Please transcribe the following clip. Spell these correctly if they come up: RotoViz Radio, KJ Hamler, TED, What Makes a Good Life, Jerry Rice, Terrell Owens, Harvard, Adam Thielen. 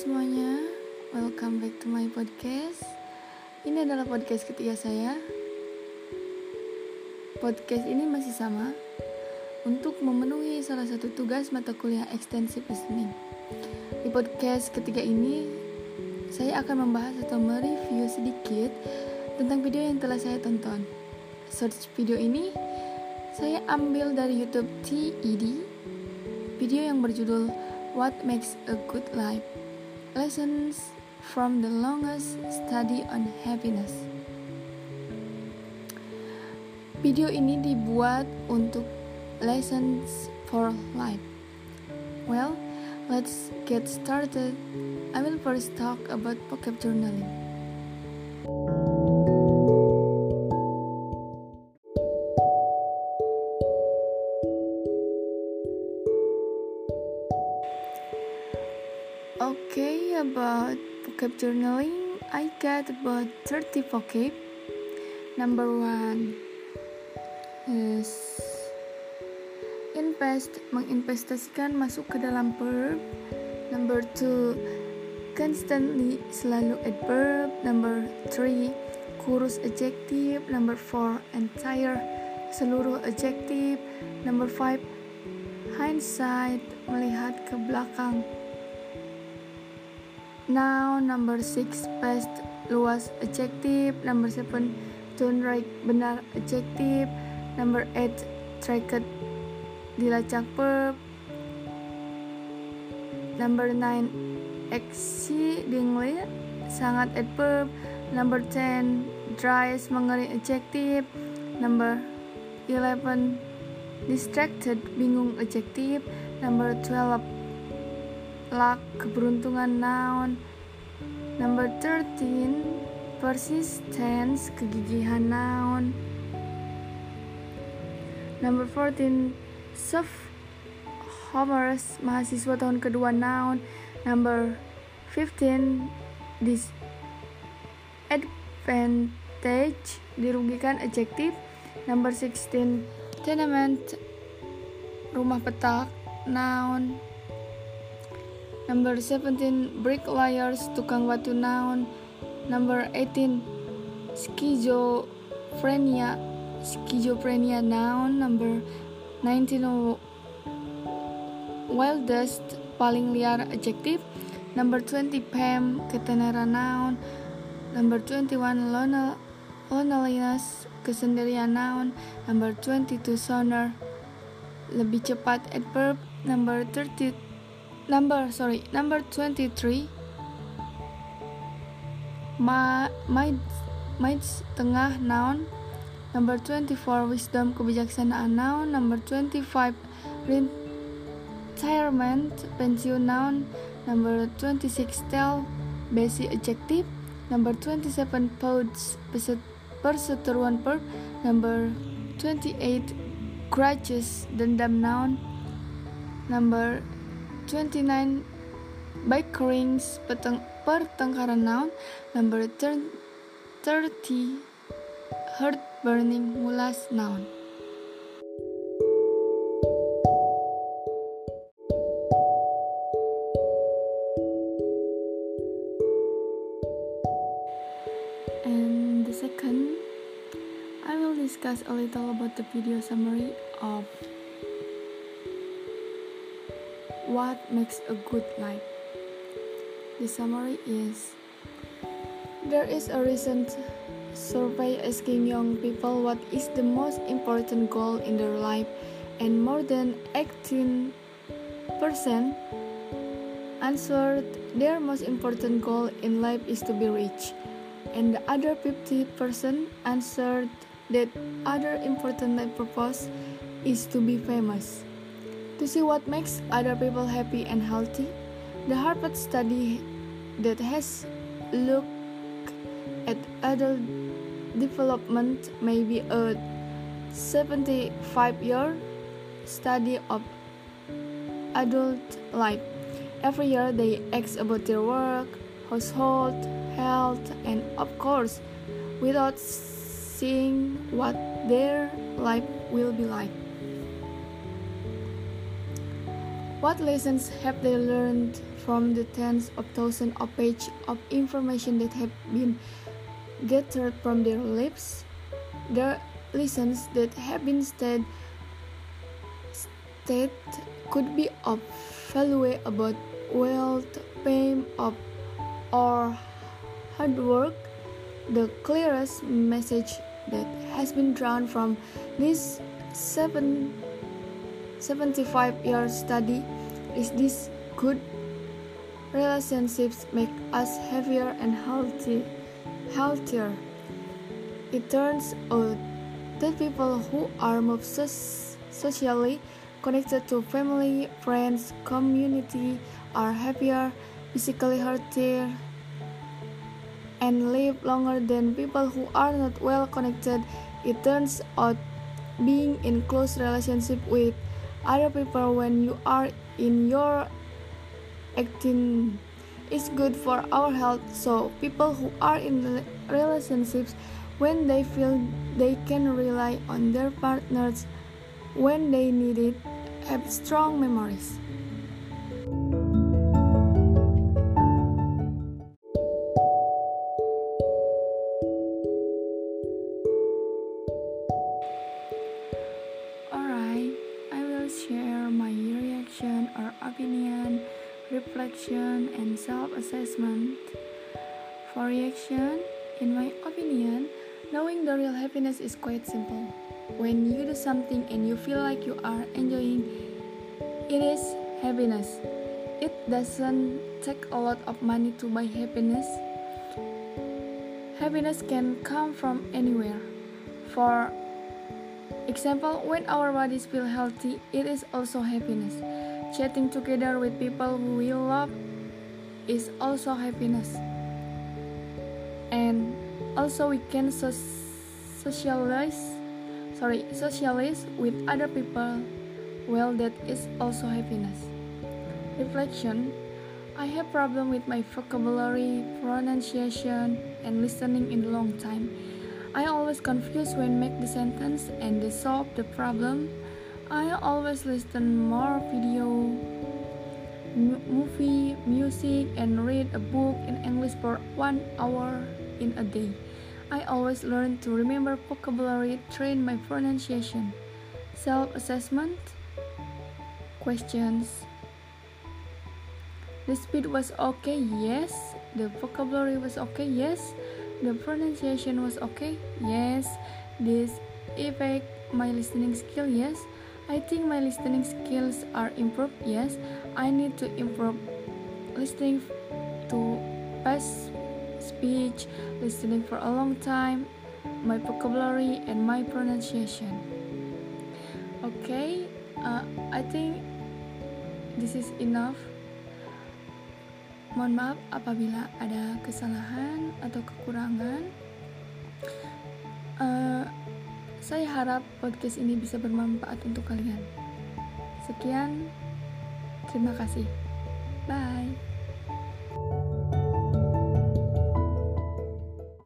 semuanya, welcome back to my podcast. Ini adalah podcast ketiga saya. Podcast ini masih sama untuk memenuhi salah satu tugas mata kuliah extensive listening. Di podcast ketiga ini, saya akan membahas atau mereview sedikit tentang video yang telah saya tonton. Search video ini saya ambil dari YouTube TED, video yang berjudul What Makes a Good Life, Lessons from the Longest Study on Happiness. Video ini dibuat untuk Lessons for Life. Well, let's get started. I will first talk about vocab journaling. Okay, about vocab journaling, I got about 30 vocab. Number 1 is invest, menginvestasikan masuk ke dalam verb. Number 2, constantly, selalu adverb. Number 3, kurus adjective. Number 4, entire, seluruh adjective. Number 5, hindsight, melihat ke belakang. Now, number 6, past, luas adjective. Number 7, tone right, benar adjective. Number 8, tracked, dilacak verb. Number 9, exceedingly, sangat adverb. Number 10, dries, mengering adjective. Number 11, distracted, bingung adjective. Number 12, luck, keberuntungan noun. Number 13, persistence, kegigihan noun. Number 14, sophomores, mahasiswa tahun kedua noun. Number 15, disadvantage, dirugikan adjective. Number 16, tenement, rumah petak noun. Number 17, bricklayers, tukang batu noun. Number 18, schizophrenia noun. Number 19, wildest, paling liar adjective. Number 20, pam, ketenaran noun. Number 21, loneliness, kesendirian noun. Number 22, sooner, lebih cepat adverb. Number 23, maids, tengah noun. Number 24, wisdom, kebijaksanaan noun. Number 25, retirement, pensiun noun. Number 26, tale, basic adjective. Number 27, pods, perseteruan verb. Number 28, grudges, dendam noun. Number 29, bickerings, pertengkaran noun. Number 30, heart burning, mulas noun. And the second, I will discuss a little about the video summary of What Makes a Good Life. The summary is, there is a recent survey asking young people what is the most important goal in their life, and more than 18% answered their most important goal in life is to be rich, and the other 50% answered that other important life purpose is to be famous. To see what makes other people happy and healthy, the Harvard study that has looked at adult development may be a 75-year study of adult life. Every year they ask about their work, household, health, and of course, without seeing what their life will be like. What lessons have they learned from the tens of thousands of pages of information that have been gathered from their lips? The lessons that have been stated could be of value about wealth, fame, or hard work. The clearest message that has been drawn from this 75-year study is this: good relationships make us happier and healthier. It turns out that people who are more socially connected to family, friends, community are happier, physically healthier, and live longer than people who are not well connected. It turns out being in close relationship with other people when you are in your 18 is good for our health. So people who are in relationships when they feel they can rely on their partners when they need it have strong memories. Alright, I will share my reaction or opinion, reflection, and self-assessment. For reaction, in my opinion, knowing the real happiness is quite simple. When you do something and you feel like you are enjoying, it is happiness. It doesn't take a lot of money to buy happiness. Happiness can come from anywhere. For example, when our bodies feel healthy, it is also happiness. Chatting together with people who we love is also happiness. And also we can socialize with other people. Well, that is also happiness. Reflection: I have problem with my vocabulary, pronunciation, and listening in a long time. I always confuse when make the sentence and they solve the problem. I always listen more video, movie, music, and read a book in English for 1 hour in a day. I always learn to remember vocabulary, train my pronunciation. Self-assessment. Questions: the speed was okay, yes. The vocabulary was okay, yes. The pronunciation was okay, yes. This affect my listening skill, yes. I think my listening skills are improved, yes. I need to improve listening to past speech, listening for a long time, my vocabulary, and my pronunciation. Okay, I think this is enough. Mohon maaf apabila ada kesalahan atau kekurangan. Saya harap podcast ini bisa bermanfaat untuk kalian. Sekian, terima kasih. Bye.